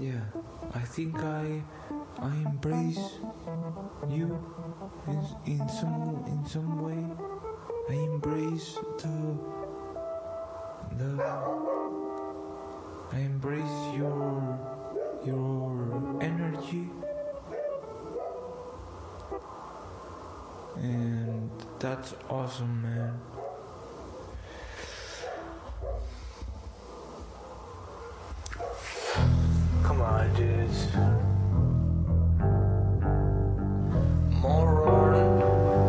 Yeah, I think I embrace you in some way. I embrace I embrace your energy, and that's awesome, man. Come on, dudes. Moron,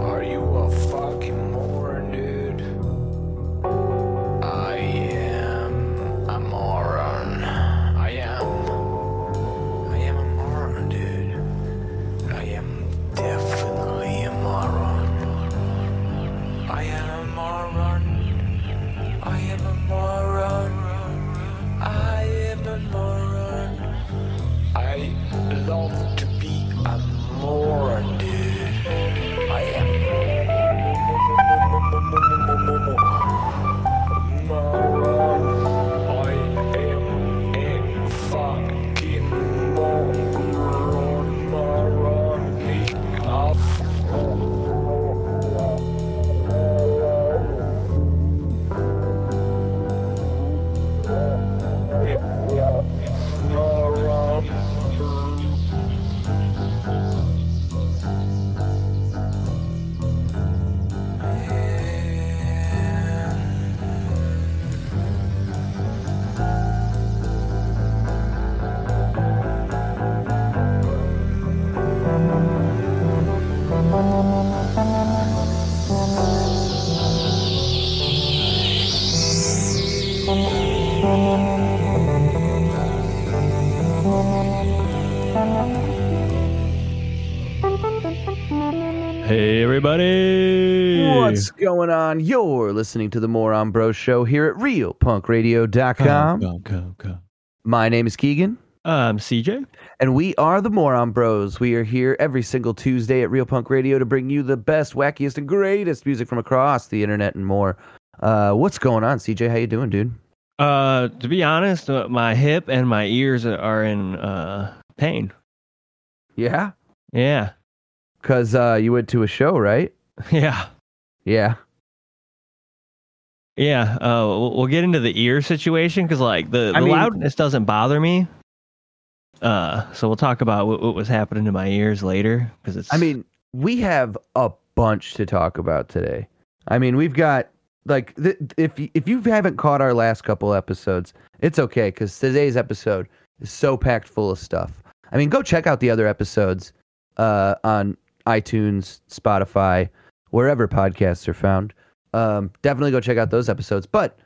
are you a fucking moron, dude? I am a moron. I am a moron, dude. I am definitely a moron. I am a moron. I am a moron. I am a moron. I love to be a moron, dude. I am moron. I am a fucking moron. Moron enough. Hey everybody! What's going on? You're listening to the Moron Bros Show here at RealPunkRadio.com. Go. My name is Keegan. I'm CJ. And we are the Moron Bros. We are here every single Tuesday at Real Punk Radio to bring you the best, wackiest, and greatest music from across the internet and more. What's going on, CJ? How you doing, dude? To be honest, my hip and my ears are in pain. Yeah? Yeah. Because you went to a show, right? Yeah. We'll get into the ear situation because, like, the loudness doesn't bother me. So we'll talk about what was happening to my ears later. Because it's. I mean, we have a bunch to talk about today. I mean, we've got like if you haven't caught our last couple episodes, it's okay because today's episode is so packed full of stuff. I mean, go check out the other episodes on iTunes, Spotify, wherever podcasts are found. Definitely go check out those episodes. But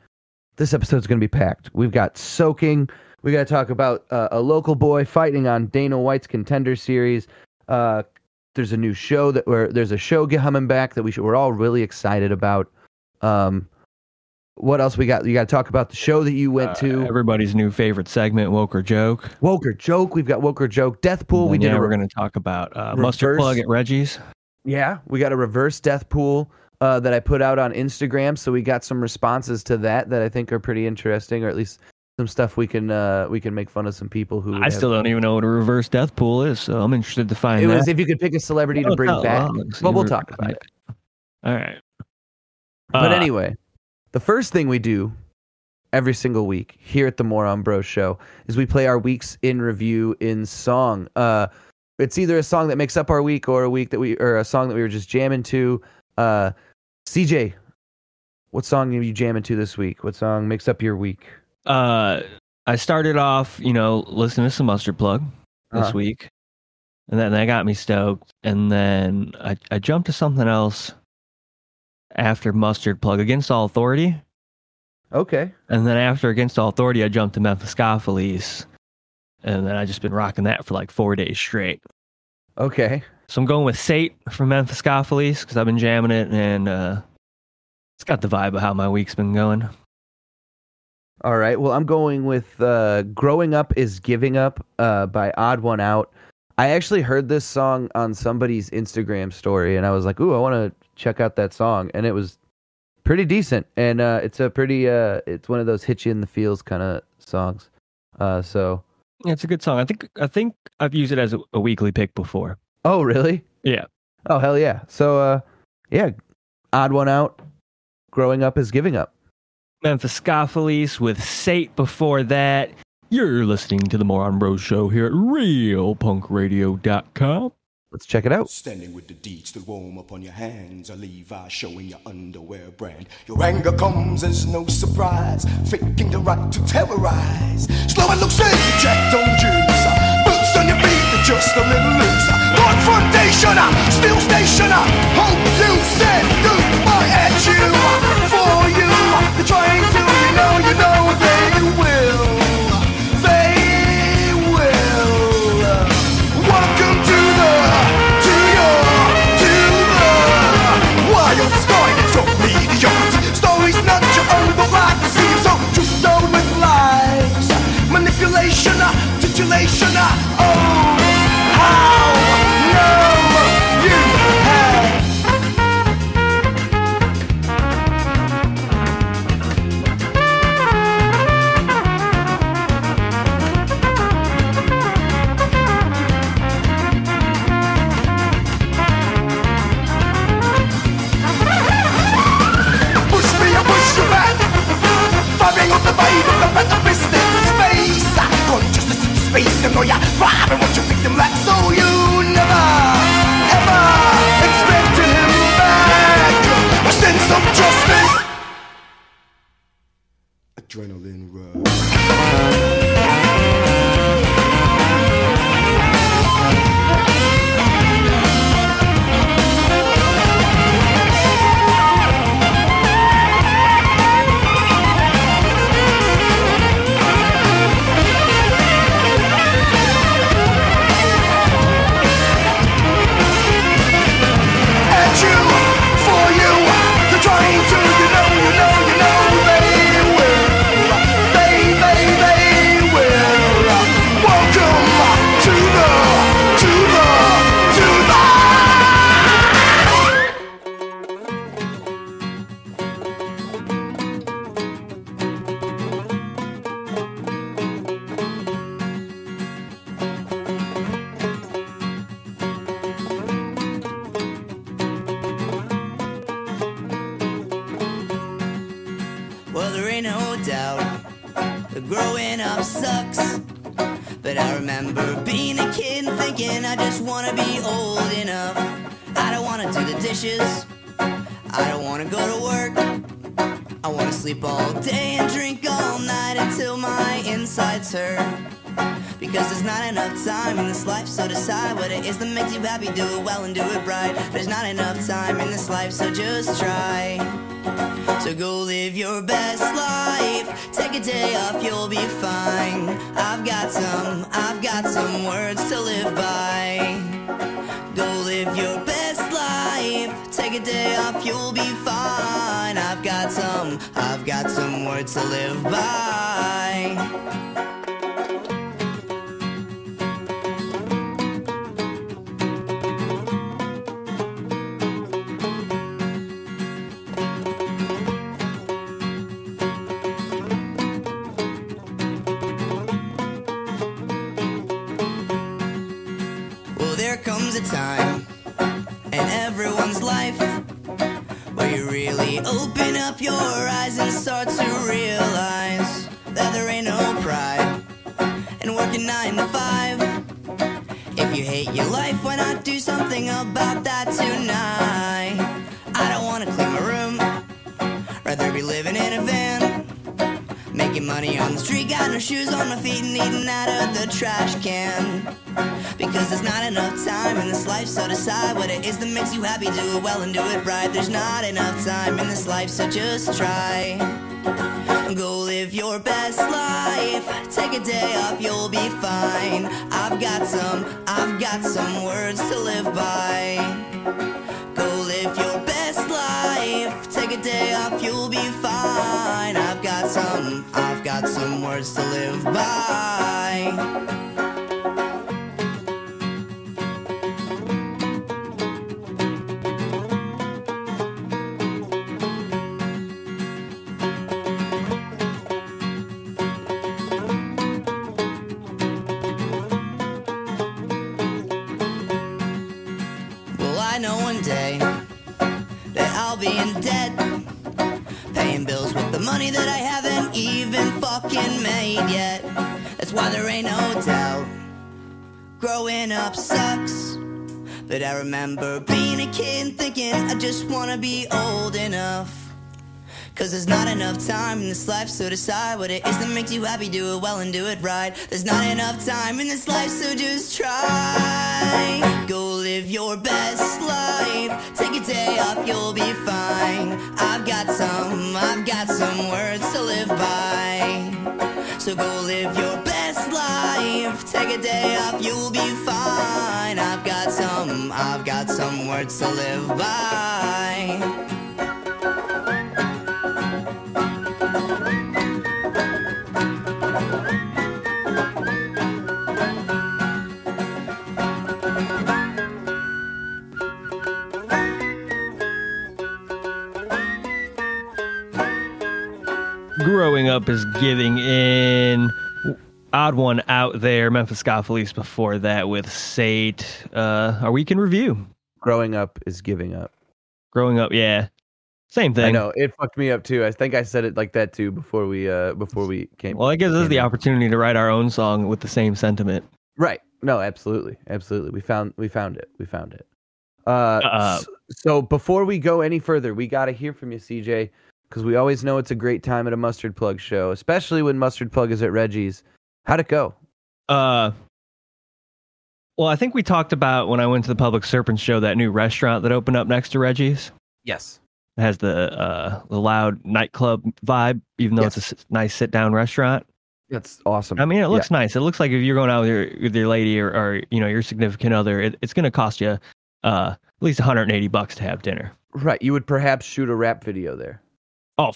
this episode's going to be packed. We've got soaking. We got to talk about a local boy fighting on Dana White's Contender Series. There's a new show there's a show coming back that we're all really excited about. What else we got? You got to talk about the show that you went to. Everybody's new favorite segment, Woke or Joke. We've got Woke or Joke. Death Pool. We did. We're going to talk about Mustard Plug at Reggie's. Yeah, we got a reverse Death Pool that I put out on Instagram. So we got some responses to that I think are pretty interesting, or at least some stuff we can make fun of some people who. I still don't even know what a reverse Death Pool is, so I'm interested to find out. It was if you could pick a celebrity to bring back, but we'll talk about it. All right. But anyway. The first thing we do every single week here at the Moron Bros Show is we play our weeks in review in song. It's either a song that makes up our week or a song that we were just jamming to. CJ, what song are you jamming to this week? What song makes up your week? I started off, listening to some Mustard Plug this week, and then that got me stoked. And then I jumped to something else. After Mustard Plug, Against All Authority. Okay. And then after Against All Authority, I jumped to Mephiskapheles. And then I just been rocking that for like 4 days straight. Okay. So I'm going with Sate from Mephiskapheles because I've been jamming it and it's got the vibe of how my week's been going. All right. Well, I'm going with Growing Up is Giving Up by Odd One Out. I actually heard this song on somebody's Instagram story and I was like, ooh, I want to check out that song, and it was pretty decent, and it's one of those hit you in the feels kind of songs, so Yeah, it's a good song. I think I've used it as a weekly pick before. Oh, really? Yeah. Oh, hell yeah. So, yeah, Odd One Out, Growing Up is Giving Up. Mephiskapheles with Sate before that. You're listening to The Moron Bros Show here at RealPunkRadio.com. Let's check it out. Standing with the deeds that warm upon your hands, a Levi showing your underwear brand. Your anger comes as no surprise, faking the right to terrorize. Slow and look safe, you jacked on juice. Boots on your feet are just a little loose. Confrontation, still stationer. Hope you said goodbye at you. For you, they're trying to, you know they will. Story's not your own, but right to see you so just known with lies. Manipulation, titillation, oh, how no you and know you're robbing what you victim like, so you never, ever expected him back. A sense of justice. Adrenaline happy, do it well and do it right. There's not enough time in this life, so just try. So go live your best life. Take a day off, you'll be fine. I've got some words to live by. Go live your best life. Take a day off, you'll be fine. I've got some words to live by. Time in everyone's life where you really open up your eyes and start to realize that there ain't no pride in working 9 to 5. If you hate your life, why not do something about that tonight? I don't want to clean my room, rather be living in a van, making money on the street, got no shoes on my feet and eating out of the trash can. Because there's not enough time in this life, so decide what it is that makes you happy. Do it well and do it right. There's not enough time in this life, so just try. Go live your best life. Take a day off, you'll be fine. I've got some words to live by. Go live your best life. Take a day off, you'll be fine. I've got some words to live by. know one day that I'll be in debt, paying bills with the money that I haven't even fucking made yet. That's why there ain't no doubt growing up sucks, but I remember being a kid and thinking I just want to be old enough. Cause there's not enough time in this life, so decide what it is that makes you happy, do it well and do it right. There's not enough time in this life, so just try. Go live your best life, take a day off, you'll be fine. I've got some words to live by. So go live your best life, take a day off, you'll be fine. I've got some words to live by. Growing up is giving in. Odd One Out there. Mephiskapheles before that with Sate. Our week in review. Growing up is giving up. Growing up, yeah. Same thing. I know. It fucked me up too. I think I said it like that too before we came. Well, I guess this is the opportunity to write our own song with the same sentiment. Right. No, absolutely. Absolutely. We found it. So before we go any further, we got to hear from you, CJ. Because we always know it's a great time at a Mustard Plug show, especially when Mustard Plug is at Reggie's. How'd it go? Well, I think we talked about when I went to the Public Serpent show, that new restaurant that opened up next to Reggie's. Yes. It has the loud nightclub vibe, even though It's a nice sit-down restaurant. That's awesome. I mean, it looks nice. It looks like if you're going out with your lady or you know your significant other, it's going to cost you at least $180 to have dinner. Right. You would perhaps shoot a rap video there. Oh,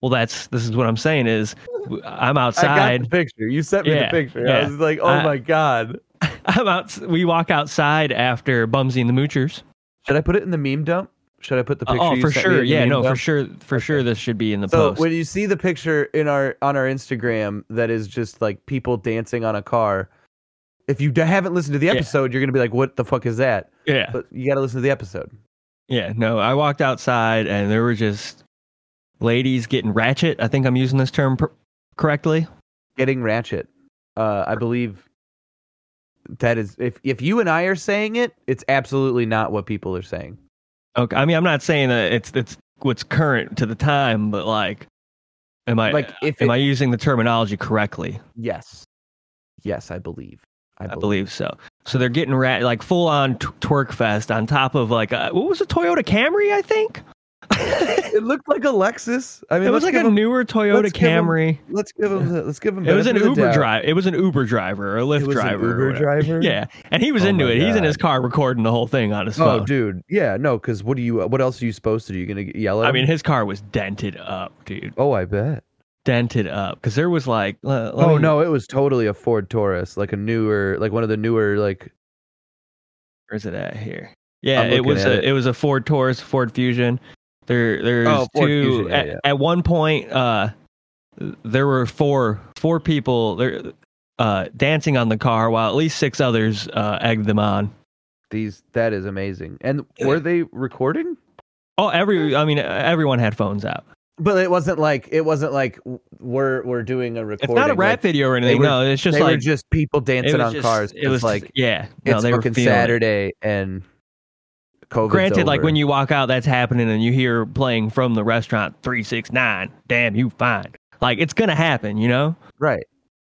well, this is what I'm saying is I'm outside. I got the picture. You sent me the picture. Yeah. I was like, oh, my God. I'm out. We walk outside after Bumsy and the Moochers. Should I put it in the meme dump? Should I put the picture? Oh, for sure. Yeah, no, dump? For sure. For sure. This should be in the post. So when you see the picture on our Instagram that is just like people dancing on a car. If you haven't listened to the episode, you're going to be like, what the fuck is that? Yeah. But you got to listen to the episode. Yeah, no, I walked outside and there were just ladies getting ratchet. I think I'm using this term correctly. Getting ratchet. I believe that is if you and I are saying it, it's absolutely not what people are saying. Okay. I mean, I'm not saying that it's what's current to the time, but like, am I using the terminology correctly? Yes. Yes, I believe so. So they're getting like full on twerk fest on top of like what was a Toyota Camry, I think. It looked like a Lexus. I mean, it was like a newer Toyota Camry. Let's give him. It was an Uber driver. It was an Uber driver or a Lyft driver. Yeah, and he was into it. God. He's in his car recording the whole thing on his phone. Oh, dude. Yeah, no, because what do you? What else are you supposed to do? You gonna yell at him? I mean, his car was dented up, dude. Oh, I bet. Dented up because there was like. It was totally a Ford Taurus, like a newer, like one of the newer, like. Where's it at here? Yeah, it was a Ford Taurus, Ford Fusion. There's two. At one point, there were four people there dancing on the car, while at least six others egged them on. That is amazing. And were they recording? Oh, everyone had phones out. But it wasn't like we're doing a recording. It's not a rap video or anything. No, it's just they were just people dancing on cars. It was like they were fucking Saturday and. COVID's granted, over. Like when you walk out, that's happening, and you hear playing from the restaurant 369. Damn, you fine. Like it's gonna happen, you know? Right.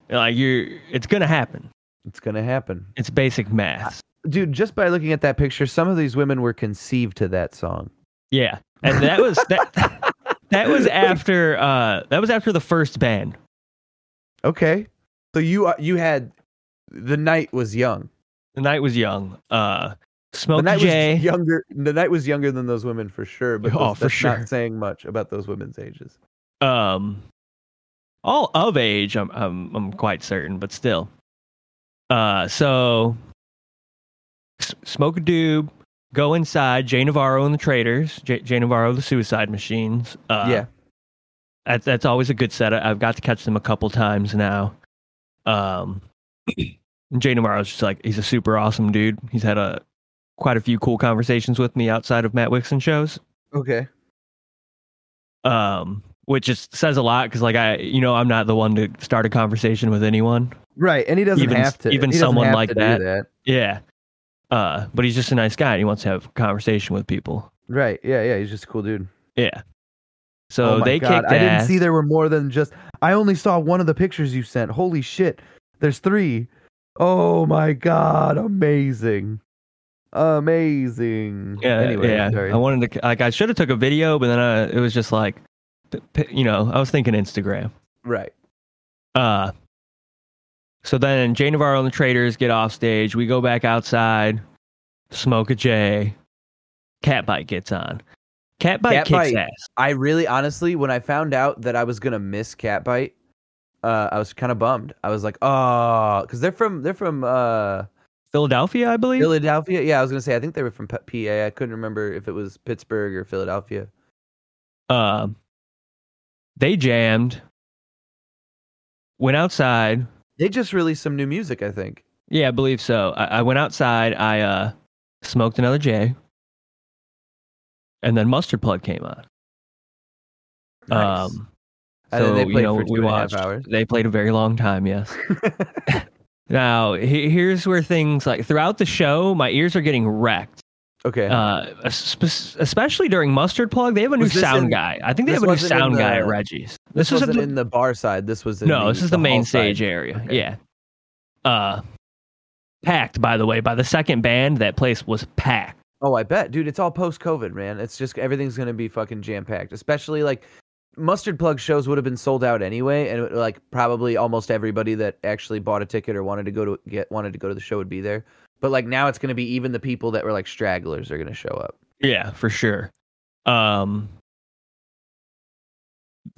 Like it's gonna happen. It's gonna happen. It's basic math, dude. Just by looking at that picture, some of these women were conceived to that song. Yeah, and that was that. That was after the first band. Okay, so you had the night was young. The night was young. Smoke Jay. The night was younger than those women for sure, but not saying much about those women's ages. All of age, I'm quite certain, but still. So Smoke a Doob, Go Inside, Jay Navarro and the Traders, Jay Navarro, the Suicide Machines. That's always a good set. I've got to catch them a couple times now. Jay Navarro's just like he's a super awesome dude. He's had a quite a few cool conversations with me outside of Matt Wixon shows. Okay. Which just says a lot, because, like, I'm not the one to start a conversation with anyone. Right, and he doesn't have to. Even someone like that. Yeah. But he's just a nice guy, and he wants to have a conversation with people. Right, yeah, he's just a cool dude. Yeah. So they kicked ass. I didn't see there were more than just... I only saw one of the pictures you sent. Holy shit. There's 3. Oh, my God. Amazing. Yeah, anyway, yeah. Sorry. I wanted to... Like, I should have took a video, but then it was just like... I was thinking Instagram. Right. So then Jay Navarro and the Traders get off stage. We go back outside. Smoke a J. Cat Bite gets on. Cat Bite kicks ass. I really, honestly, when I found out that I was gonna miss Cat Bite, I was kind of bummed. I was like, oh, because they're from Philadelphia, I believe. Philadelphia, yeah. I was gonna say I think they were from PA. I couldn't remember if it was Pittsburgh or Philadelphia. They jammed. Went outside. They just released some new music, I think. Yeah, I believe so. I went outside. I smoked another J. And then Mustard Plug came on. Nice. So, we watched. They played a very long time, yes. Now, here's where things, like, throughout the show, my ears are getting wrecked. Okay. Especially during Mustard Plug, they have a new sound guy. I think they have a new sound guy at Reggie's. This wasn't in the bar side. This was in this is the main stage area. Okay. Yeah. Packed, by the way. By the second band, that place was packed. Oh, I bet. Dude, it's all post-COVID, man. It's just everything's going to be fucking jam-packed. Especially, like, Mustard Plug shows would have been sold out anyway, and, like, probably almost everybody that actually bought a ticket or wanted to go to the show would be there. But, like, now it's going to be even the people that were, like, stragglers are going to show up. Yeah, for sure. They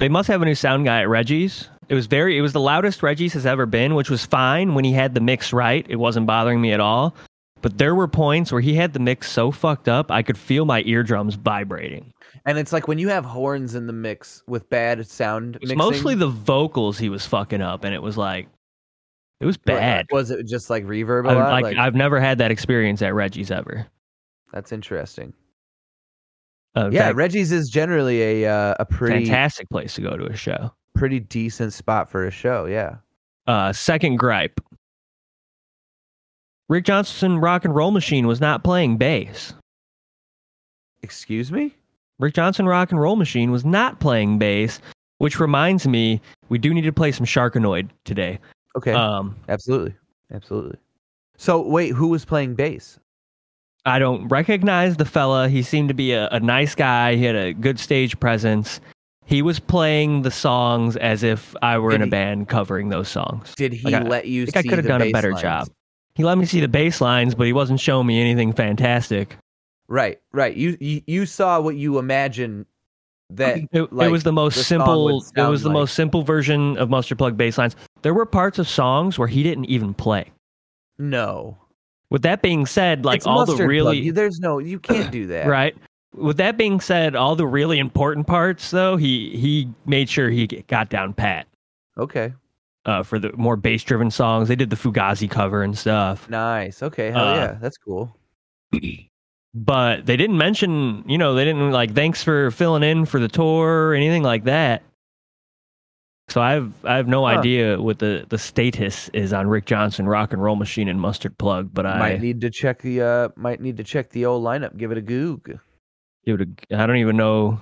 must have a new sound guy at Reggie's. It was the loudest Reggie's has ever been, which was fine when he had the mix right. It wasn't bothering me at all. But there were points where he had the mix so fucked up, I could feel my eardrums vibrating. And it's like when you have horns in the mix with bad sound mixing. It's mostly the vocals he was fucking up, and it was like, it was bad. Was it just like reverb? I've never had that experience at Reggie's ever. That's interesting. In fact, Reggie's is generally a pretty... fantastic place to go to a show. Pretty decent spot for a show, yeah. Second gripe. Rick Johnson Rock and Roll Machine was not playing bass. Excuse me? Rick Johnson Rock and Roll Machine was not playing bass, which reminds me, we do need to play some Sharkanoid today. Okay. Absolutely. So, wait, who was playing bass? I don't recognize the fella. He seemed to be a nice guy. He had a good stage presence. He was playing the songs as if I were in a band covering those songs. Did he let you see the bass lines? I could have done a better job. He let me see the bass lines, but he wasn't showing me anything fantastic. Right. You saw what you imagine that it was the most simple version of Mustard Plug bass lines. There were parts of songs where he didn't even play. No. With that being said, like, it's all the really Plug. There's no, you can't do that. Right. With that being said, all the really important parts though, he made sure he got down pat. Okay. For the more bass-driven songs. They did the Fugazi cover and stuff. Nice. Okay. Hell yeah. That's cool. But they didn't mention, they didn't, like, thanks for filling in for the tour or anything like that. So I have no idea what the status is on Rick Johnson Rock and Roll Machine and Mustard Plug, but I might need to check the old lineup. Give it a goog. I don't even know.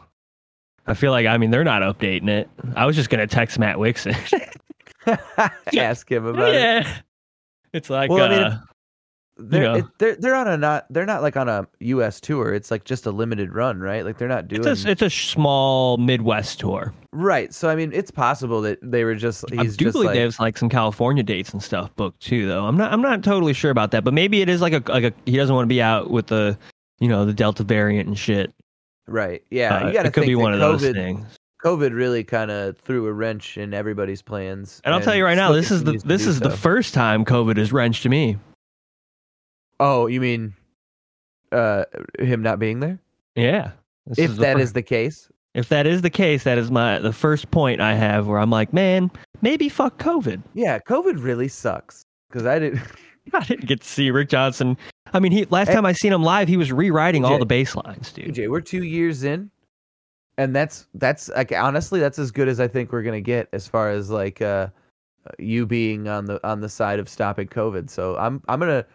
I feel like, they're not updating it. I was just going to text Matt Wixon. Ask him about it. It's like, well, they're not like on a U.S. tour. It's like just a limited run, right? Like, they're not doing. It's a small Midwest tour, right? So it's possible that they were just. I do believe there's like some California dates and stuff booked too, though. I'm not totally sure about that, but maybe it is like a he doesn't want to be out with the the Delta variant and shit. Right. Yeah. You got to think could be one of those things. COVID really kind of threw a wrench in everybody's plans. And I'll tell you right now, this is the first time COVID has wrenched me. Oh, you mean him not being there? Yeah. If that is the case, that is the first point I have where I'm like, man, maybe fuck COVID. Yeah, COVID really sucks. Because I didn't get to see Rick Johnson. I mean, last time I seen him live, he was rewriting all the bass lines, dude. CJ, we're 2 years in, and that's like, honestly, that's as good as I think we're gonna get as far as like you being on the side of stopping COVID. So I'm gonna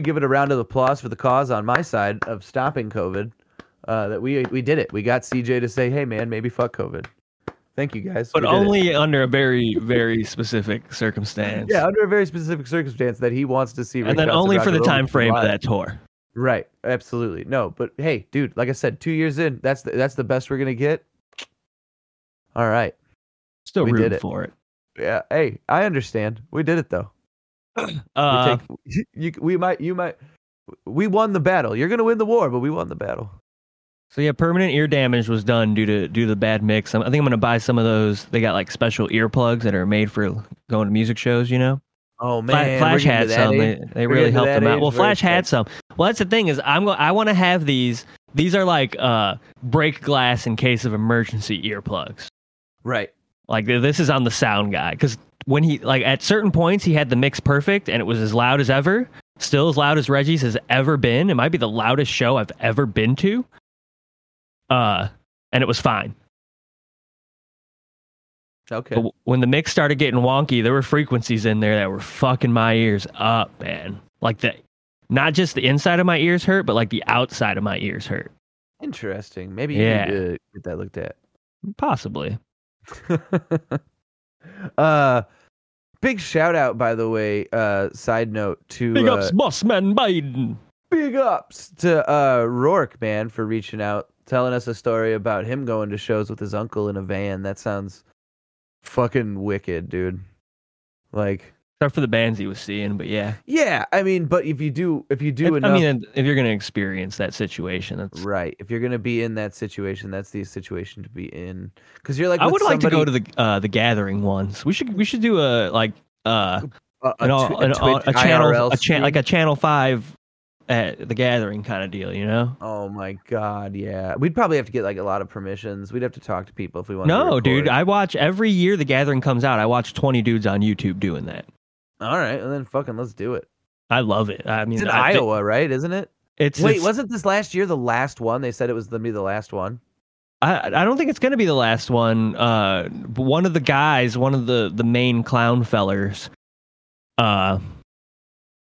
give it a round of applause for the cause on my side of stopping COVID. That we did it. We got CJ to say, "Hey, man, maybe fuck COVID." Thank you guys. But only under a very, very specific circumstance. Yeah, under a very specific circumstance that he wants to see. And then only for the time frame of that tour. Right. Absolutely. No, but hey, dude, like I said, 2 years in, that's the best we're going to get. All right. Still rooting for it. Yeah. Hey, I understand. We did it, though. We won the battle. You're going to win the war, but we won the battle. So yeah, permanent ear damage was done due to the bad mix. I think I'm going to buy some of those. They got like special earplugs that are made for going to music shows, you know? Oh man, Flash had some. They really helped them out. Well, Flash had some. Well, that's the thing is I want to have these. These are like break glass in case of emergency earplugs. Right. Like this is on the sound guy, cuz when he like at certain points he had the mix perfect and it was as loud as ever. Still as loud as Reggie's has ever been. It might be the loudest show I've ever been to. And it was fine. Okay. But when the mix started getting wonky, there were frequencies in there that were fucking my ears up, man. Like not just the inside of my ears hurt, but like the outside of my ears hurt. Interesting. Maybe you need to get that looked at. Possibly. Big shout out, by the way. Side note to big ups, Bossman Biden. Big ups to Rourke, man, for reaching out. Telling us a story about him going to shows with his uncle in a van. That sounds fucking wicked, dude. Like, except for the bands he was seeing, but yeah. Yeah, I mean, but if you do enough, I mean, if you're going to experience that situation, that's right. If you're going to be in that situation, that's the situation to be in. Because you're like, I would like to go to the Gathering once. We should do a Channel 5. At the Gathering kind of deal, you know? Oh my god, yeah. We'd probably have to get like a lot of permissions. We'd have to talk to people if we wanted to record. Dude, I watch every year the Gathering comes out. I watch 20 dudes on YouTube doing that. All right, and then fucking let's do it. I love it. I mean, it's in Iowa, right? Isn't it? Wasn't this last year the last one? They said it was going to be the last one. I don't think it's going to be the last one. One of the guys, one of the main clown fellers,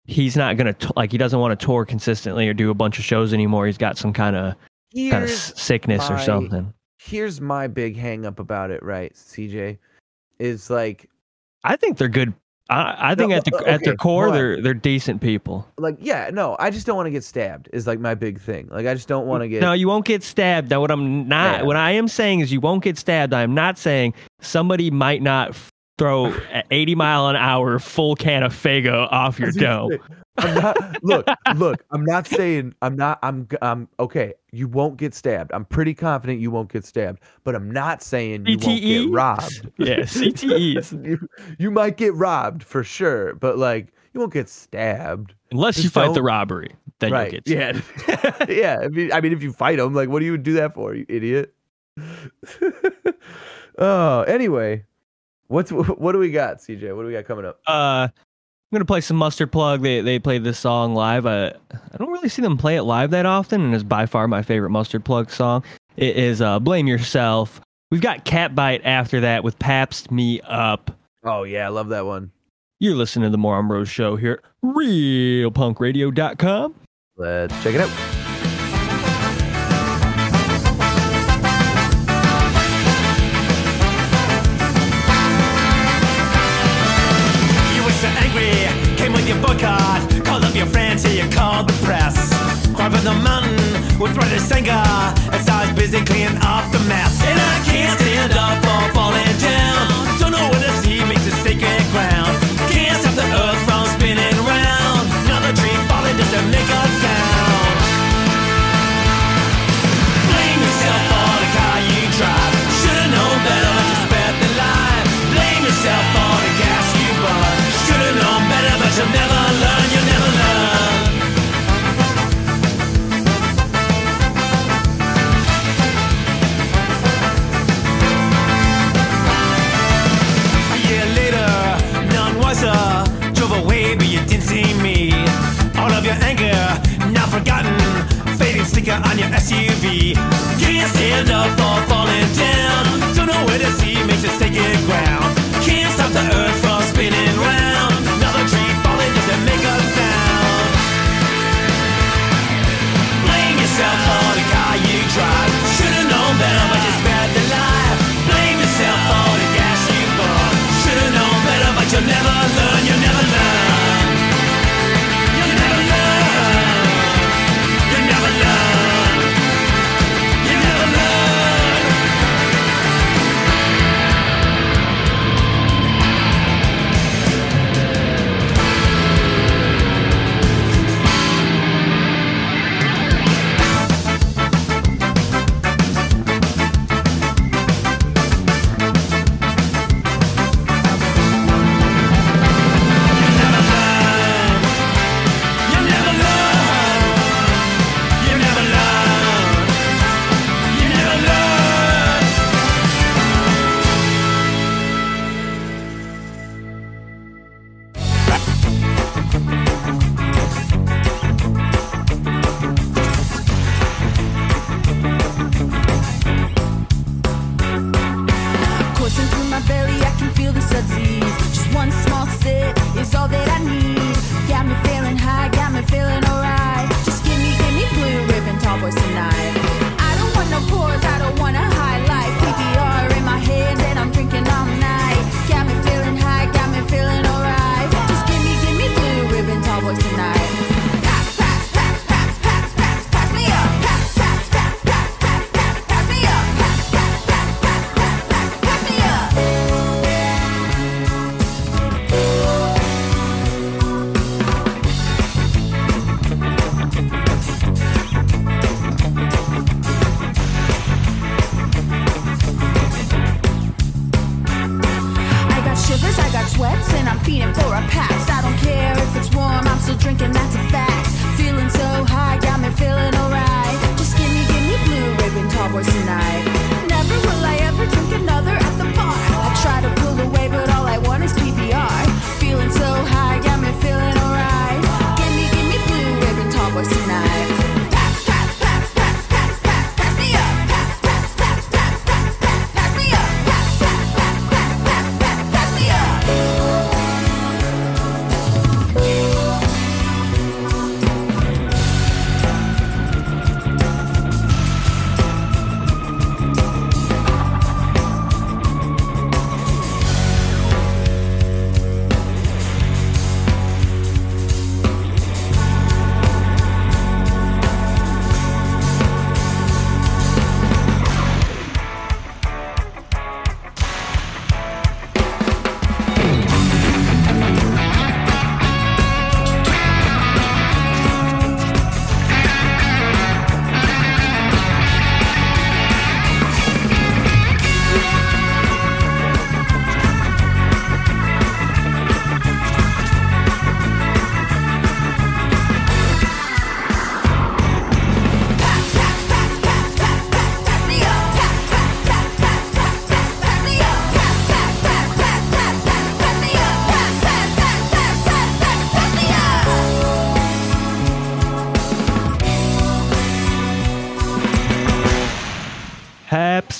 he's not going to, like, he doesn't want to tour consistently or do a bunch of shows anymore. He's got some kind of sickness or something. Here's my big hang up about it, right, CJ? Is like, I think they're good. At their core, they're decent people. Like, yeah, no, I just don't want to get stabbed is like my big thing. Like, I just don't want to get. No, you won't get stabbed. Now, what I am saying is you won't get stabbed. I am not saying somebody might not throw an 80-mile-an-hour full can of Faygo off your dough. I'm okay. You won't get stabbed. I'm pretty confident you won't get stabbed, but I'm not saying you won't get robbed. Yeah, CTEs. you might get robbed for sure, but like you won't get stabbed unless you fight the robbery. Then you get stabbed. Yeah, yeah. I mean, if you fight them, like, what do you do that for, you idiot? Oh, anyway. What do we got, CJ? What do we got coming up? I'm gonna play some Mustard Plug. They played this song live. I don't really see them play it live that often, and it's by far my favorite Mustard Plug song. It is "Blame Yourself." We've got Cat Bite after that with "Pabst Me Up." Oh yeah, I love that one. You're listening to the Moron Bros Show here at RealPunkRadio.com. Let's check it out. Your book card, called up your friends, here you called the press. Cried for the mountain with righteous anger, as I was busy cleaning up the mess. And I can't stand up from falling down. Don't know where the sea makes a sacred ground. Can't stop the earth from spinning round. Another tree falling doesn't make a sound. Blame yourself for the car you drive. Should've known better, but you spent the lie. Blame yourself for the gas you bought. Should've known better, but you'll never learn, you'll never learn.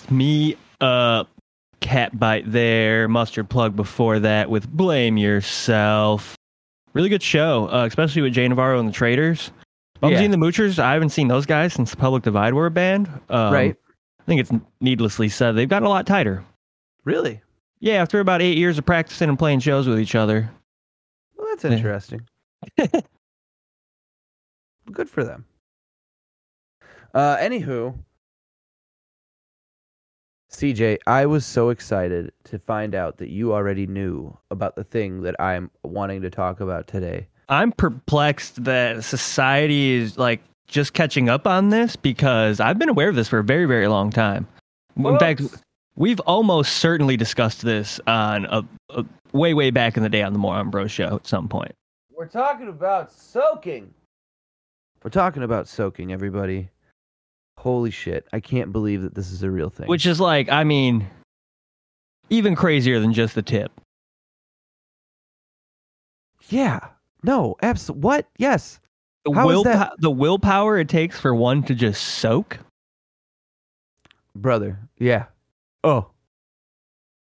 with Me Up, Cat Bite there, Mustard Plug before that with Blame Yourself. Really good show, especially with Jay Navarro and the Traders. Bumsy and the Moochers, I haven't seen those guys since Public Divide were a band. Right. I think it's needlessly said they've gotten a lot tighter. Really? Yeah, after about 8 years of practicing and playing shows with each other. Well, that's interesting. Good for them. Anywho, CJ, I was so excited to find out that you already knew about the thing that I'm wanting to talk about today. I'm perplexed that society is like just catching up on this, because I've been aware of this for a very, very long time. Well, in fact, we've almost certainly discussed this on a way, way back in the day on the Moron Bros show at some point. We're talking about soaking. We're talking about soaking, everybody. Holy shit. I can't believe that this is a real thing. Which is like, I mean, even crazier than just the tip. Yeah. No, absolutely. What? Yes. The willpower it takes for one to just soak? Brother. Yeah. Oh.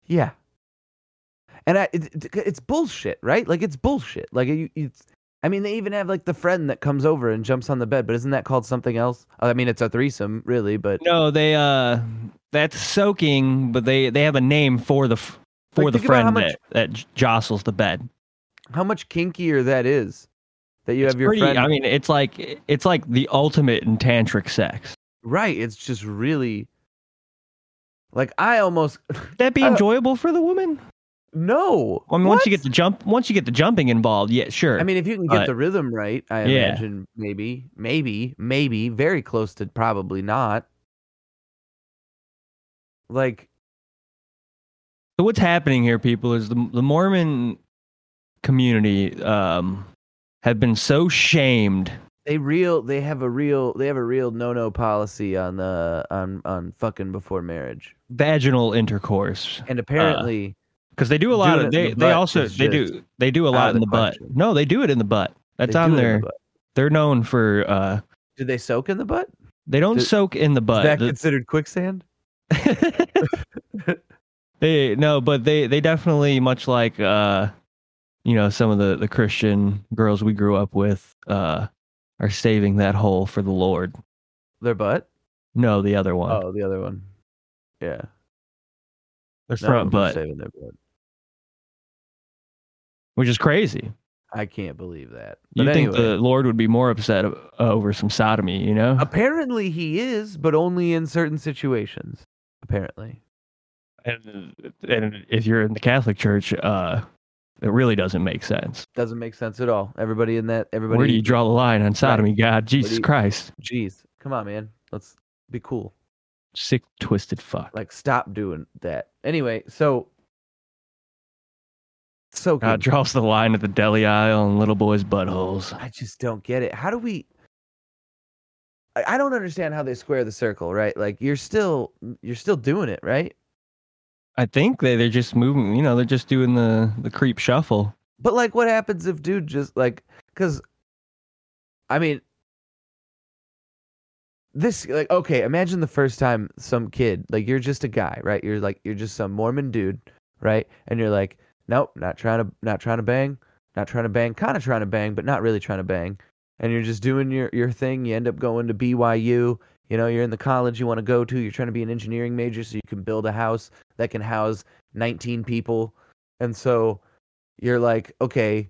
Yeah. And it's bullshit, right? Like, it's bullshit. Like, it's... I mean, they even have, like, the friend that comes over and jumps on the bed, but isn't that called something else? I mean, it's a threesome, really, but... No, they, that's soaking, but they have a name for the friend that jostles the bed. How much kinkier that is, that you have your friend... I mean, it's like the ultimate in tantric sex. Right, it's just really... Like, I almost... Would that be enjoyable for the woman? No. I mean, once you get the jumping involved, yeah, sure. I mean, if you can get the rhythm right, I imagine maybe, very close to probably not. Like, so what's happening here, people, is the Mormon community have been so shamed. They have a real no policy on fucking before marriage, vaginal intercourse, and apparently. Because they do a lot of they do a lot in the butt. No, they do it in the butt. That's on there. They're known for. Do they soak in the butt? They don't soak in the butt. Is that considered quicksand? They definitely, much like some of the Christian girls we grew up with, are saving that hole for the Lord. Their butt? No, the other one. Oh, the other one. Yeah. Their front butt. Saving their butt. Which is crazy. I can't believe that. But you think the Lord would be more upset over some sodomy, you know? Apparently he is, but only in certain situations. Apparently. And if you're in the Catholic Church, it really doesn't make sense. Doesn't make sense at all. Where do you draw the line on sodomy, God? Jesus Christ. Jeez. Come on, man. Let's be cool. Sick, twisted fuck. Like, stop doing that. Anyway, so... Soaking. God draws the line at the deli aisle and little boys' buttholes. I just don't get it. How do we... I don't understand how they square the circle, right? Like, you're still doing it, right? I think they're just moving, they're just doing the creep shuffle. But, like, what happens if dude just, like... Because, I mean... This, like, okay, imagine the first time some kid, like, you're just a guy, right? You're just some Mormon dude, right? And you're like... Nope, not trying to bang, kind of trying to bang, but not really trying to bang. And you're just doing your thing. You end up going to BYU. You're in the college you want to go to. You're trying to be an engineering major so you can build a house that can house 19 people. And so you're like, okay,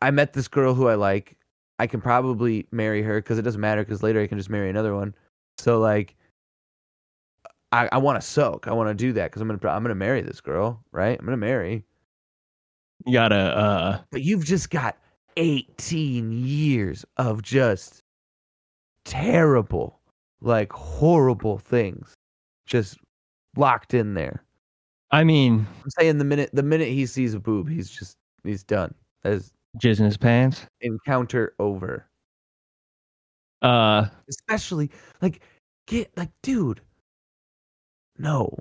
I met this girl who I like. I can probably marry her because it doesn't matter because later I can just marry another one. So, like, I want to soak. I want to do that because I'm gonna marry this girl, right? I'm gonna marry. You gotta. But you've just got 18 years of just terrible, like, horrible things, just locked in there. I mean, I'm saying the minute he sees a boob, he's done. That is jizz in his pants. Encounter over. Especially dude. No,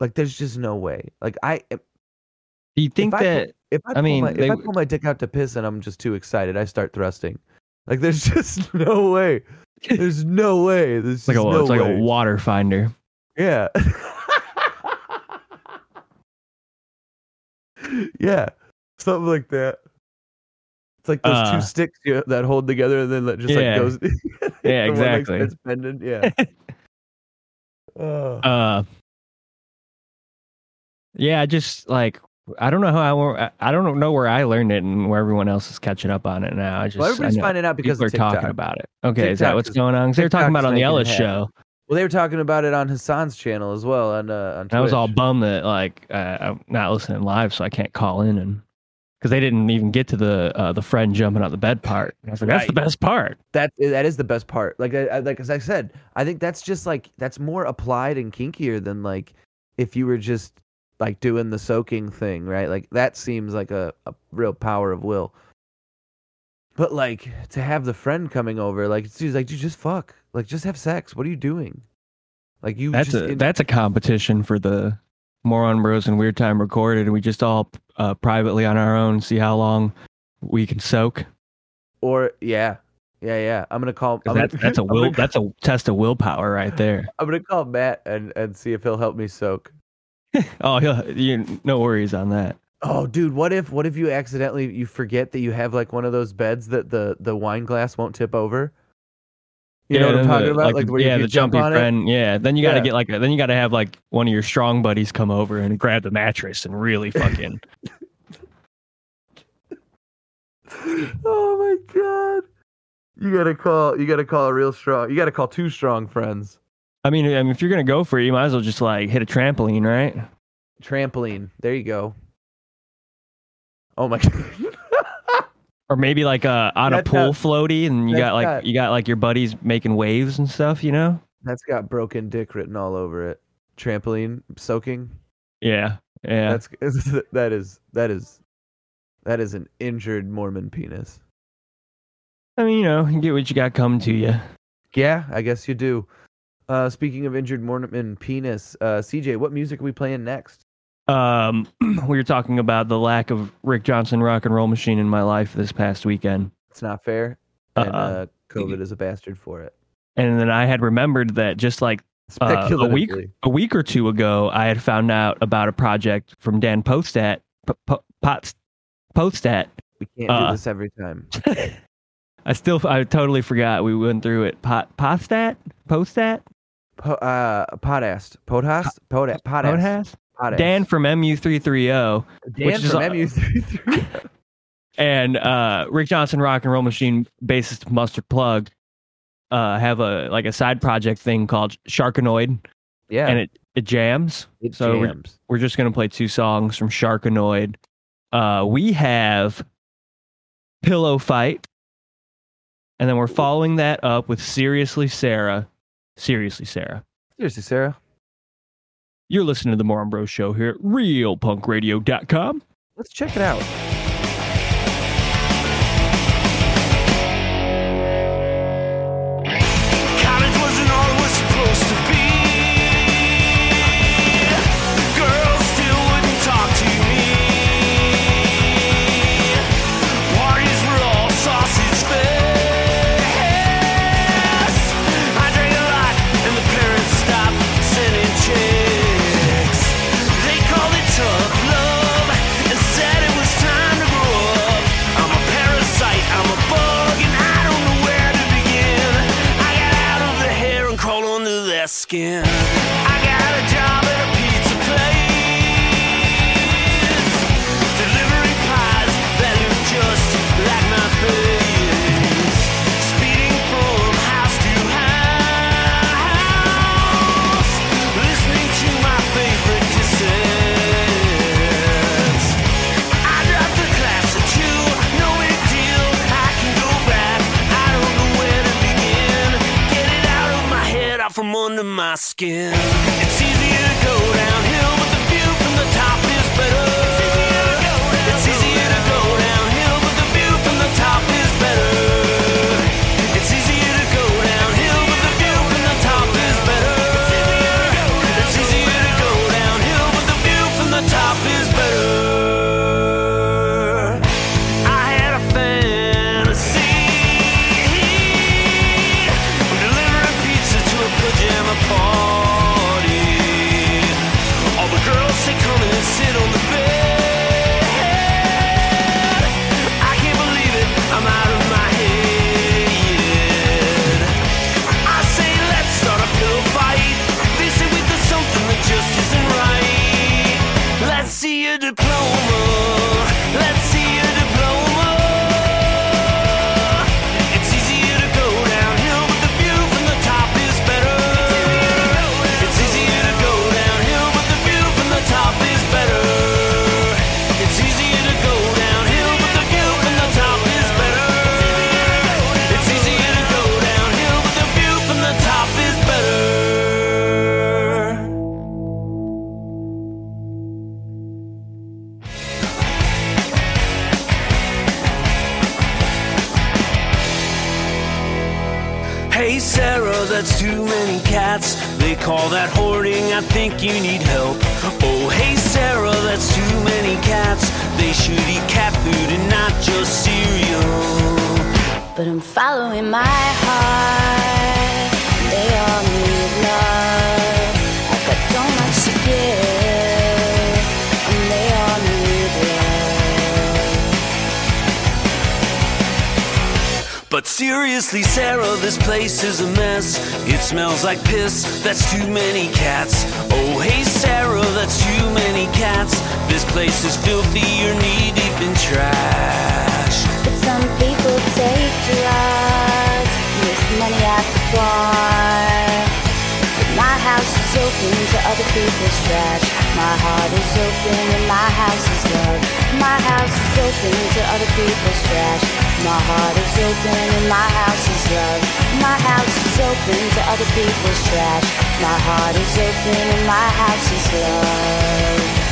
like, there's just no way. Like, if I pull my dick out to piss and I'm just too excited, I start thrusting. Like, there's just no way. There's no way. It's like a water finder. Yeah. Yeah. Something like that. It's like those two sticks that hold together and then that just like goes. Yeah, exactly. It's pendant. Yeah. Yeah, just like I don't know how I don't know where I learned it and where everyone else is catching up on it now. Everybody's finding out because people are talking about it. Okay, TikTok is that what's going on? Because they were talking about it on the Ellis show. Well, they were talking about it on Hassan's channel as well. On Twitch. I was all bummed that like I'm not listening live, so I can't call in and. Because they didn't even get to the friend jumping out the bed part. I was like, that's the best part. That is the best part. Like as I said, I think that's just like that's more applied and kinkier than like if you were just like doing the soaking thing, right? Like that seems like a real power of will. But like to have the friend coming over, like she's like, dude, just fuck, like just have sex. What are you doing? Like you. That's a competition for the Moron Bros and Weird Time Recorded, and we just all. Privately on our own, see how long we can soak. Or yeah. I'm gonna call. That's a test of willpower right there. I'm gonna call Matt and see if he'll help me soak. Oh, no worries on that. Oh, dude, what if you accidentally forget that you have like one of those beds that the wine glass won't tip over. You know what I'm talking about? Like where you jump on friend. It? Yeah, then you got to get then you got to have like one of your strong buddies come over and grab the mattress and really fucking. Oh my god! You got to call a real strong. You got to call two strong friends. I mean, if you're gonna go for it, you might as well just like hit a trampoline, right? Trampoline. There you go. Oh my god. Or maybe like on a pool floaty, and you got like your buddies making waves and stuff, you know? That's got broken dick written all over it. Trampoline soaking. Yeah. That is an injured Mormon penis. I mean, you know, you get what you got coming to you. Yeah, I guess you do. Speaking of injured Mormon penis, CJ, what music are we playing next? We were talking about the lack of Rick Johnson Rock and Roll Machine in my life this past weekend. It's not fair. And COVID is a bastard for it. And then I had remembered that just like a week or two ago, I had found out about a project from Dan Postat. We can't do this every time. I totally forgot. We went through it. Podast. Dan from MU330. And Rick Johnson Rock and Roll Machine bassist Mustard Plug have a side project thing called Sharkanoid. Yeah. And it jams. It jams. We're just going to play two songs from Sharkanoid. We have Pillow Fight. And then we're following that up with Seriously Sarah. You're listening to The Moron Bros Show here at RealPunkRadio.com. Let's check it out. Skin. I got a job at a pizza place, delivering pies that look just like my face, speeding from house to house, listening to my favorite cassettes. I dropped the class at 2, no big deal, I can go back, I don't know where to begin, get it out of my head, out from under my skin. It's easier to go downhill, but the view from the top is better. It's easier to go downhill, but the view from the top is better. It's easier to go downhill, but the view from the top is better. It's easier to go downhill, but the view from the top is better. I had a fantasy. Party. Hey Sarah, that's too many cats. They call that hoarding, I think you need help. Oh hey Sarah, that's too many cats. They should eat cat food and not just cereal. But I'm following my heart. They all need love. I've got so much to give, and they all need love. But seriously, Sarah, this place is a mess. It smells like piss, that's too many cats. Oh, hey, Sarah, that's too many cats. This place is filthy, you're knee-deep in trash. But some people take drugs, miss money out the bar. But my house is open to other people's trash. My heart is open and my house is loved. My house is open to other people's trash. My heart is open and my house is loved. My house is open to other people's trash. My heart is open and my house is loved.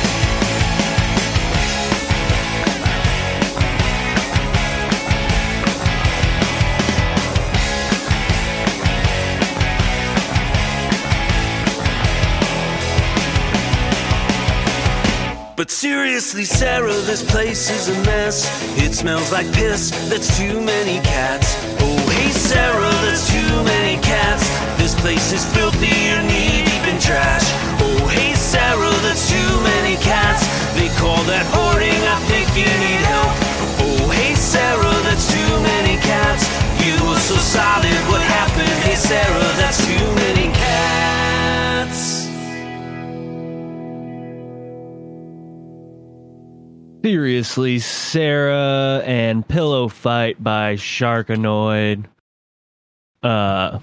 But seriously, Sarah, this place is a mess. It smells like piss, that's too many cats. Oh, hey, Sarah, that's too many cats. This place is filthy, you're knee-deep in trash. Oh, hey, Sarah, that's too many cats. They call that hoarding, I think you need help. Oh, hey, Sarah, that's too many cats. You were so solid, what happened? Hey, Sarah, that's too many cats. Seriously, Sarah, and Pillow Fight by Sharkanoid. Yeah, I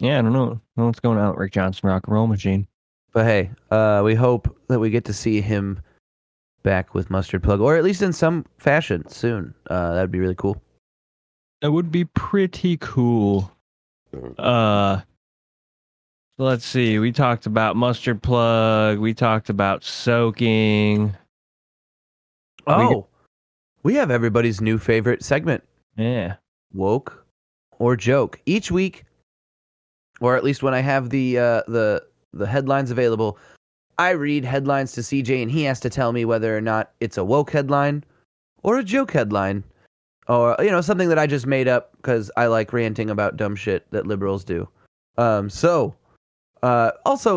don't know. I don't know what's going on with Rick Johnson Rock and Roll Machine. But hey, we hope that we get to see him back with Mustard Plug, or at least in some fashion soon. That'd be really cool. That would be pretty cool. Let's see. We talked about Mustard Plug. We talked about soaking. Oh, we have everybody's new favorite segment. Yeah. Woke or Joke. Each week, or at least when I have the headlines available, I read headlines to CJ, and he has to tell me whether or not it's a woke headline or a joke headline, or, you know, something that I just made up because I like ranting about dumb shit that liberals do. Also,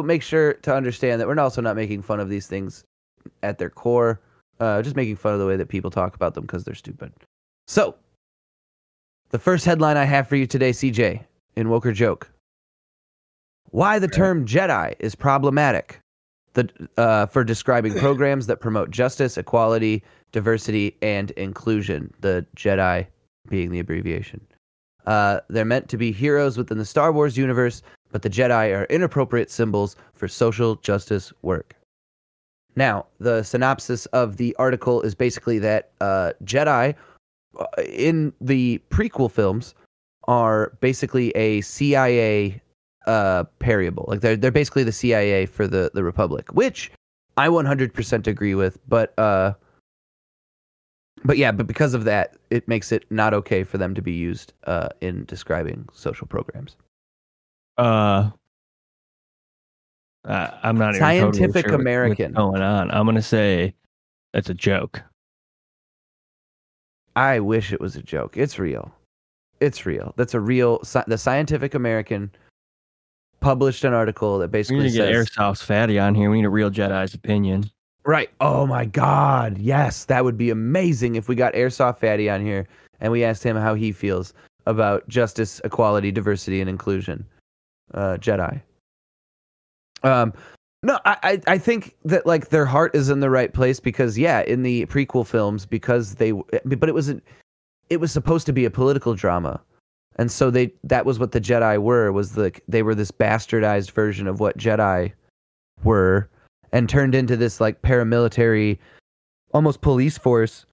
make sure to understand that we're also not making fun of these things at their core. Just making fun of the way that people talk about them because they're stupid. So, the first headline I have for you today, CJ, in Woke or Joke. Why the term Jedi is problematic for describing programs that promote justice, equality, diversity, and inclusion. The Jedi being the abbreviation. They're meant to be heroes within the Star Wars universe, but the Jedi are inappropriate symbols for social justice work. Now, the synopsis of the article is basically that Jedi in the prequel films are basically a CIA parable. Like they're basically the CIA for the Republic, which I 100% agree with. But because of that, it makes it not okay for them to be used in describing social programs. I'm not even scientific totally sure American what's going on. I'm gonna say that's a joke. I wish it was a joke. It's real. That's a real. The Scientific American published an article that basically says, "We need to get Airsoft's fatty on here. We need a real Jedi's opinion." Right. Oh my God. Yes, that would be amazing if we got Airsoft fatty on here and we asked him how he feels about justice, equality, diversity, and inclusion. Jedi. No, I think that like their heart is in the right place because in the prequel films it was supposed to be a political drama, and so that was what the Jedi were, was like they were this bastardized version of what Jedi were, and turned into this like paramilitary, almost police force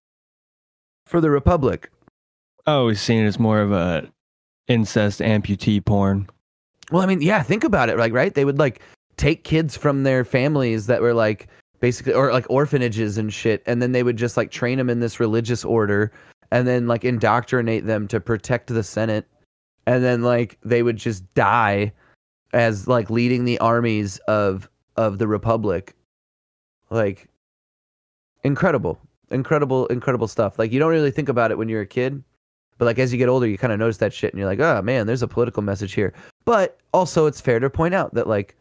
for the Republic. I always seen it as more of a incest amputee porn. Well, I mean, yeah, think about it, like, right? They would, like, take kids from their families that were, like, basically, or, like, orphanages and shit, and then they would just, like, train them in this religious order, and then, like, indoctrinate them to protect the Senate and then like they would just die as like leading the armies of the Republic. Like incredible stuff. Like you don't really think about it when you're a kid, but like as you get older, you kind of notice that shit and you're like, oh man, there's a political message here. But also it's fair to point out that like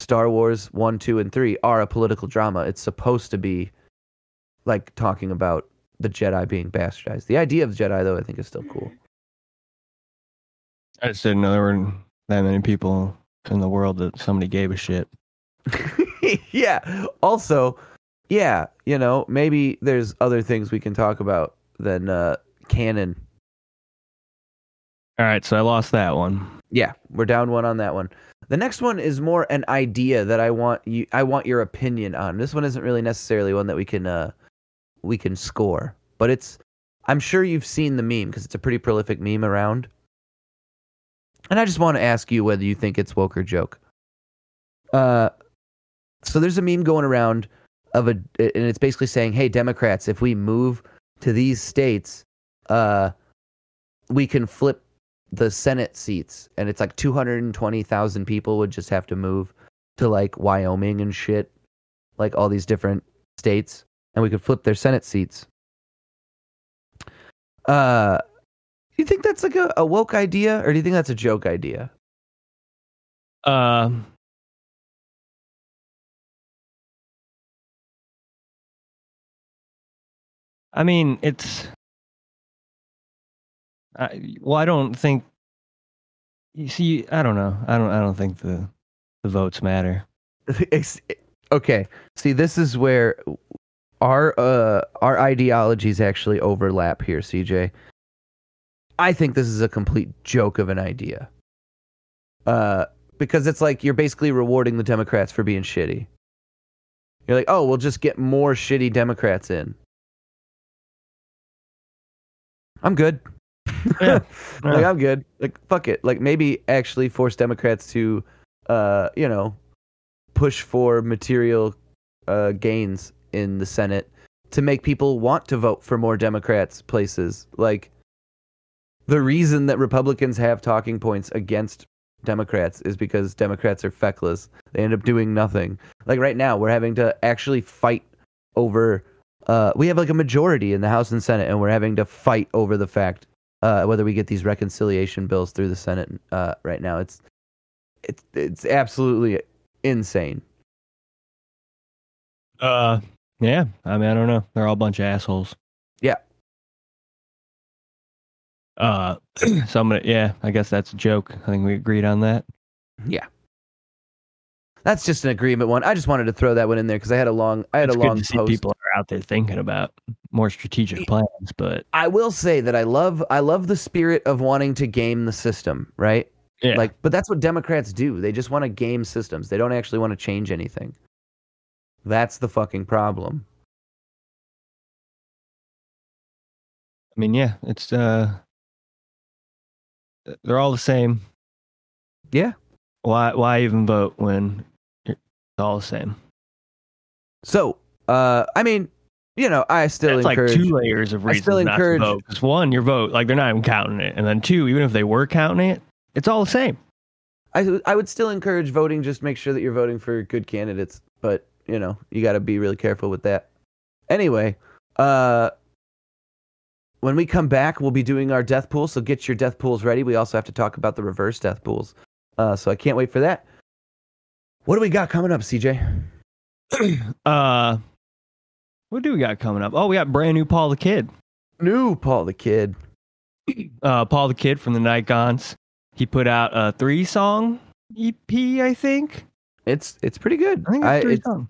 Star Wars 1, 2, and 3 are a political drama. It's supposed to be like talking about the Jedi being bastardized. The idea of Jedi, though, I think is still cool. I just didn't know there were that many people in the world that somebody gave a shit. Yeah. Also, yeah, you know, maybe there's other things we can talk about than canon. All right, so I lost that one. Yeah, we're down one on that one. The next one is more an idea that I want your opinion on. This one isn't really necessarily one that we can score, but it's, I'm sure you've seen the meme because it's a pretty prolific meme around. And I just want to ask you whether you think it's woke or joke. So there's a meme going around and it's basically saying, hey, Democrats, if we move to these states, we can flip the Senate seats, and it's like 220,000 people would just have to move to like Wyoming and shit, like all these different states, and we could flip their Senate seats. You think that's like a woke idea, or do you think that's a joke idea? I mean, it's... I don't think. You see, I don't know. I don't think the votes matter. Okay. See, this is where our ideologies actually overlap here, CJ. I think this is a complete joke of an idea. Because it's like you're basically rewarding the Democrats for being shitty. You're like, oh, we'll just get more shitty Democrats in. I'm good. Yeah. Like I'm good. Like fuck it. Like maybe actually force Democrats to, you know, push for material gains in the Senate to make people want to vote for more Democrats places. Like the reason that Republicans have talking points against Democrats is because Democrats are feckless. They end up doing nothing. Like right now, we're having to actually fight over. We have like a majority in the House and Senate, and we're having to fight over the fact. Whether we get these reconciliation bills through the Senate right now, it's absolutely insane. Yeah. I mean, I don't know. They're all a bunch of assholes. Yeah. So I'm gonna. Yeah, I guess that's a joke. I think we agreed on that. Yeah. That's just an agreement one. I just wanted to throw that one in there because I had a long post. People are out there thinking about more strategic plans, but I will say that I love the spirit of wanting to game the system, right? Yeah. Like, but that's what Democrats do. They just want to game systems. They don't actually want to change anything. That's the fucking problem. I mean, yeah, it's they're all the same. Yeah. Why even vote when it's all the same? So, I mean, you know, I still encourage... It's like two layers of reasons not to vote. Because one, your vote, like, they're not even counting it. And then two, even if they were counting it, it's all the same. I would still encourage voting. Just make sure that you're voting for good candidates. But, you know, you got to be really careful with that. Anyway, when we come back, we'll be doing our death pool. So get your death pools ready. We also have to talk about the reverse death pools. So I can't wait for that. What do we got coming up, CJ? What do we got coming up? Oh, we got brand new Paul the Kid. New Paul the Kid. Paul the Kid from the Nightgaunts. He put out a 3-song EP, I think. It's pretty good. I think it's 3 songs.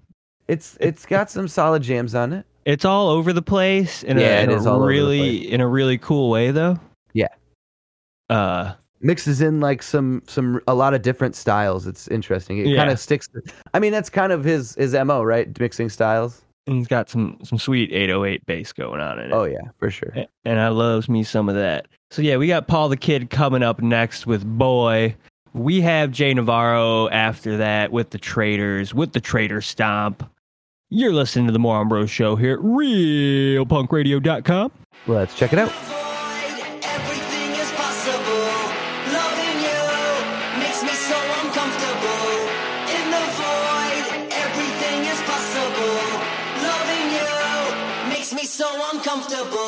It's got some solid jams on it. It's all over the place in a really cool way though. Yeah. Mixes in like a lot of different styles. It's interesting. It kind of sticks. I mean, that's kind of his MO, right? Mixing styles. And he's got some sweet 808 bass going on in it. Oh yeah, for sure. And I loves me some of that. So yeah, we got Paul the Kid coming up next with Boy. We have Jay Navarro after that with the Traitors, with the Traitor Stomp. You're listening to the Moron Bros Show here at RealPunkRadio.com. Let's check it out. Love. uncomfortable.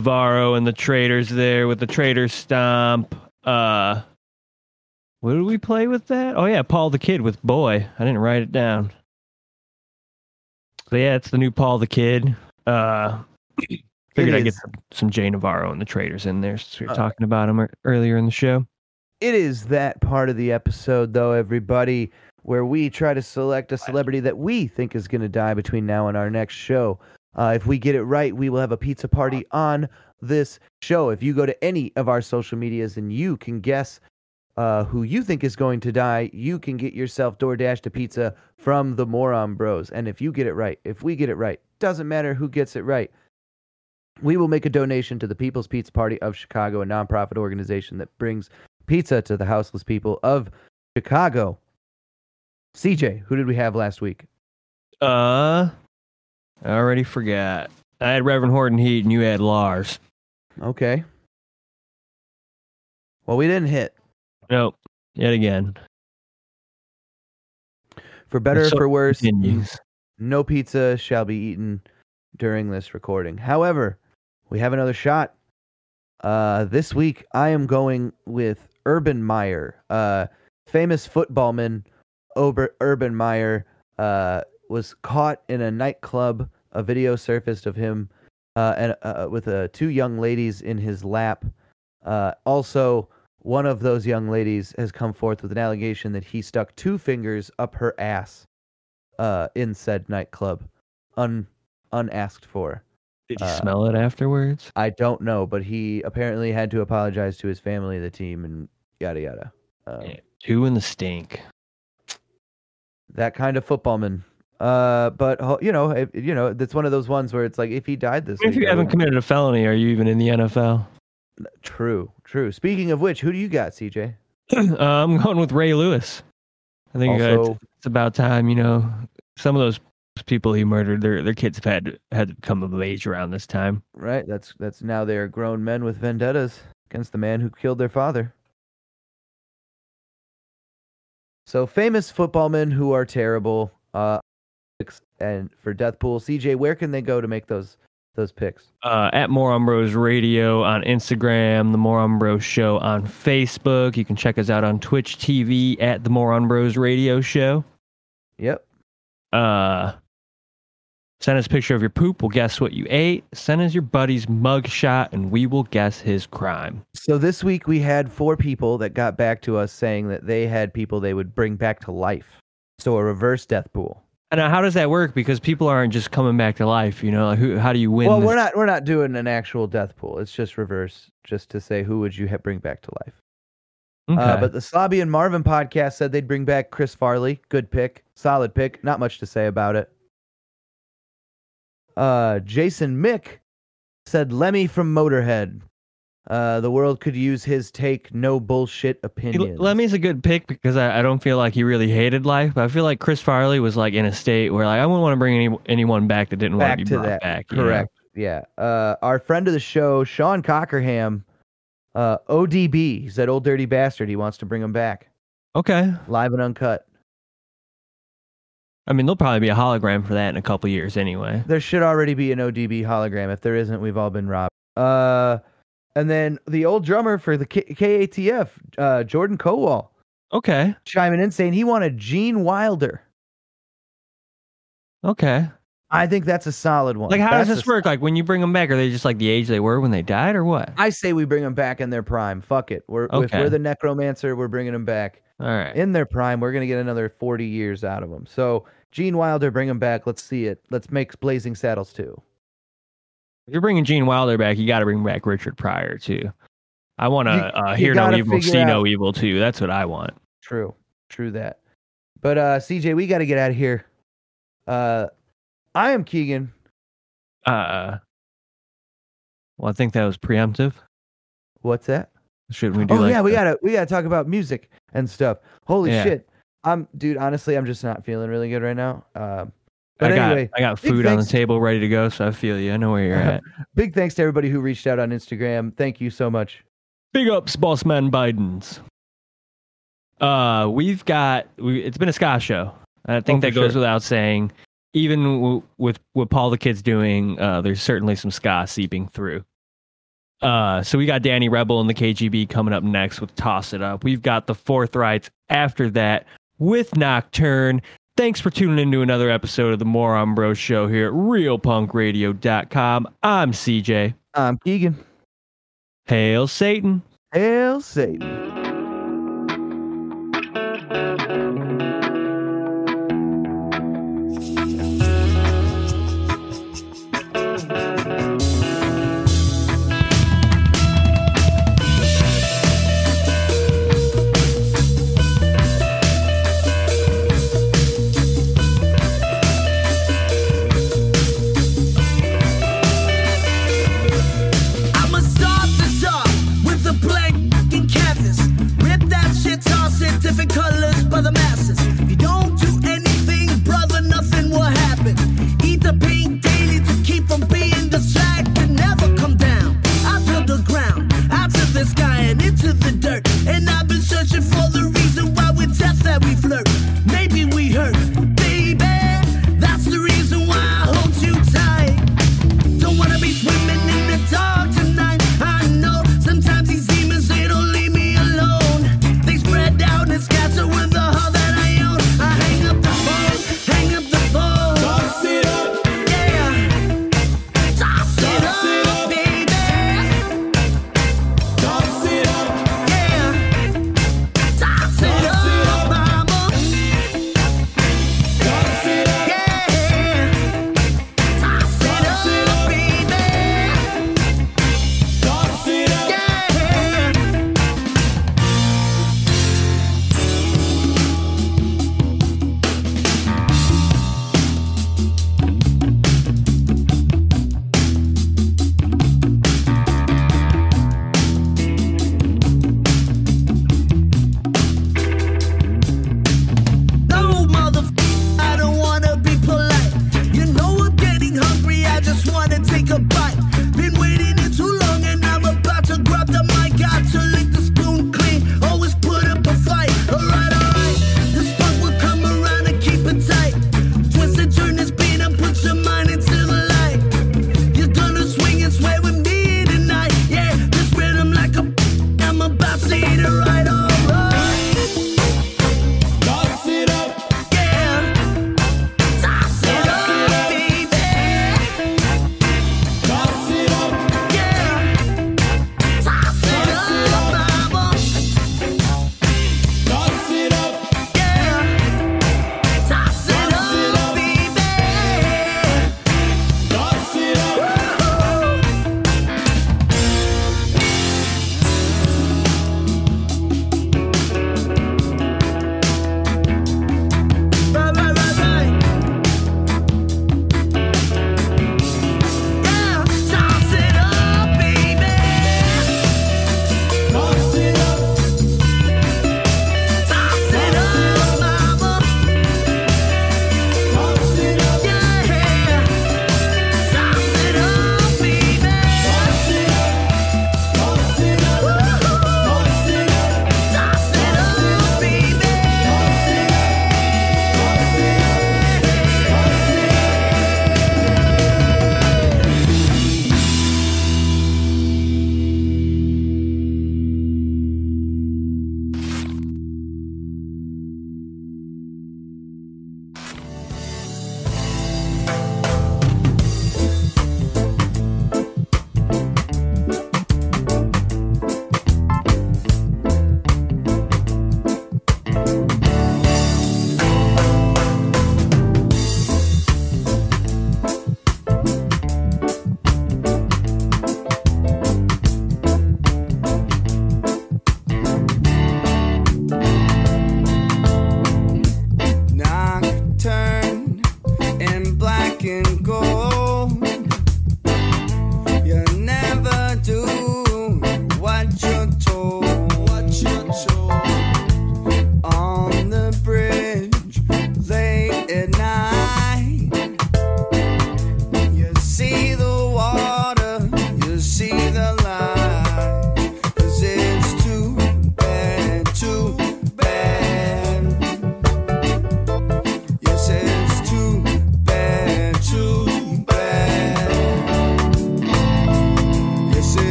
Navarro and the Traders there with the Trader Stomp. What did we play with that? Oh, yeah, Paul the Kid with Boy. I didn't write it down. But yeah, it's the new Paul the Kid. Figured I'd get some Jay Navarro and the Traders in there since we were talking about them earlier in the show. It is that part of the episode, though, everybody, where we try to select a celebrity that we think is going to die between now and our next show. If we get it right, we will have a pizza party on this show. If you go to any of our social medias and you can guess who you think is going to die, you can get yourself DoorDashed a pizza from the Moron Bros. And if you get it right, if we get it right, doesn't matter who gets it right, we will make a donation to the People's Pizza Party of Chicago, a nonprofit organization that brings pizza to the houseless people of Chicago. CJ, who did we have last week? I already forgot. I had Reverend Horton Heat and you had Lars. Okay. Well, we didn't hit. Nope. Yet again. For better or for worse, no pizza shall be eaten during this recording. However, we have another shot. This week, I am going with Urban Meyer. Famous footballman Urban Meyer was caught in a nightclub. A video surfaced of him and with two young ladies in his lap. Also, one of those young ladies has come forth with an allegation that he stuck two fingers up her ass in said nightclub, unasked for. Did he smell it afterwards? I don't know, but he apparently had to apologize to his family, the team, and yada yada. Yeah, two in the stink. That kind of footballman. But you know, that's one of those ones where it's like, if he died this week, if you haven't committed a felony, are you even in the NFL? True. Speaking of which, who do you got, CJ? I'm going with Ray Lewis. I think also, it's about time. You know, some of those people he murdered, their kids have had to come of age around this time, right? That's now they are grown men with vendettas against the man who killed their father. So famous footballmen who are terrible. And for Deathpool, CJ, where can they go to make those picks? At Moron Bros Radio on Instagram, The Moron Bros Show on Facebook. You can check us out on Twitch TV at The Moron Bros Radio Show. Yep. Send us a picture of your poop. We'll guess what you ate. Send us your buddy's mugshot, and we will guess his crime. So this week we had 4 people that got back to us saying that they had people they would bring back to life. So a reverse death pool. And how does that work? Because people aren't just coming back to life, you know. Like how do you win? Well, we're not doing an actual death pool. It's just reverse, just to say who would you bring back to life. Okay. But the Slobby and Marvin podcast said they'd bring back Chris Farley. Good pick, solid pick. Not much to say about it. Jason Mick said Lemmy from Motorhead. The world could use his take, no bullshit opinion. Lemmy's a good pick because I don't feel like he really hated life, but I feel like Chris Farley was like in a state where like I wouldn't want to bring anyone back that didn't want to be brought back. Correct. Yeah. Our friend of the show, Sean Cockerham, ODB, he's that Old Dirty Bastard. He wants to bring him back. Okay. Live and uncut. I mean, there'll probably be a hologram for that in a couple years anyway. There should already be an ODB hologram. If there isn't, we've all been robbed. And then the old drummer for the KATF, Jordan Kowal. Okay. Chiming in saying he wanted Gene Wilder. Okay. I think that's a solid one. Like, how does this work? Like, when you bring them back, are they just like the age they were when they died or what? I say we bring them back in their prime. Fuck it. If we're the necromancer, we're bringing them back. All right. In their prime, we're going to get another 40 years out of them. So, Gene Wilder, bring them back. Let's see it. Let's make Blazing Saddles 2. If you're bringing Gene Wilder back, you got to bring back Richard Pryor, too. I want to hear no evil, see no evil, too. That's what I want. True that. But, CJ, we got to get out of here. I am Keegan. Well, I think that was preemptive. What's that? Shouldn't we do we gotta talk about music and stuff. Holy shit. Honestly, I'm just not feeling really good right now. I got food on the table ready to go, so I feel you. I know where you're at. Big thanks to everybody who reached out on Instagram. Thank you so much. Big ups, boss man Bidens. It's been a ska show. I think that goes without saying. Even with what Paul the Kid's doing, there's certainly some ska seeping through. So we got Danny Rebel and the KGB coming up next with Toss It Up. We've got the Fourth Rights after that with Nocturne. Thanks for tuning in to another episode of The Moron Bros Show here at RealPunkRadio.com. I'm CJ. I'm Keegan. Hail Satan. Hail Satan. Blank fucking canvas.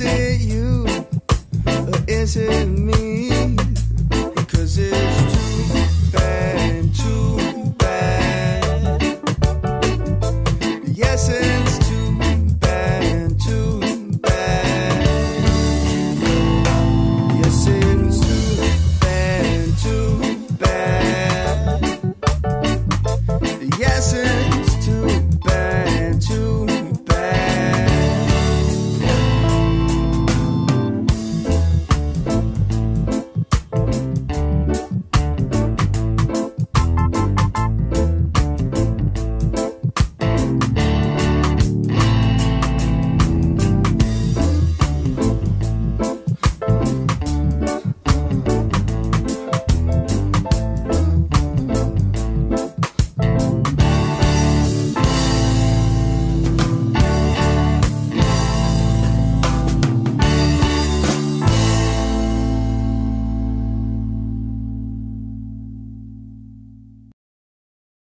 Is it you or is it me?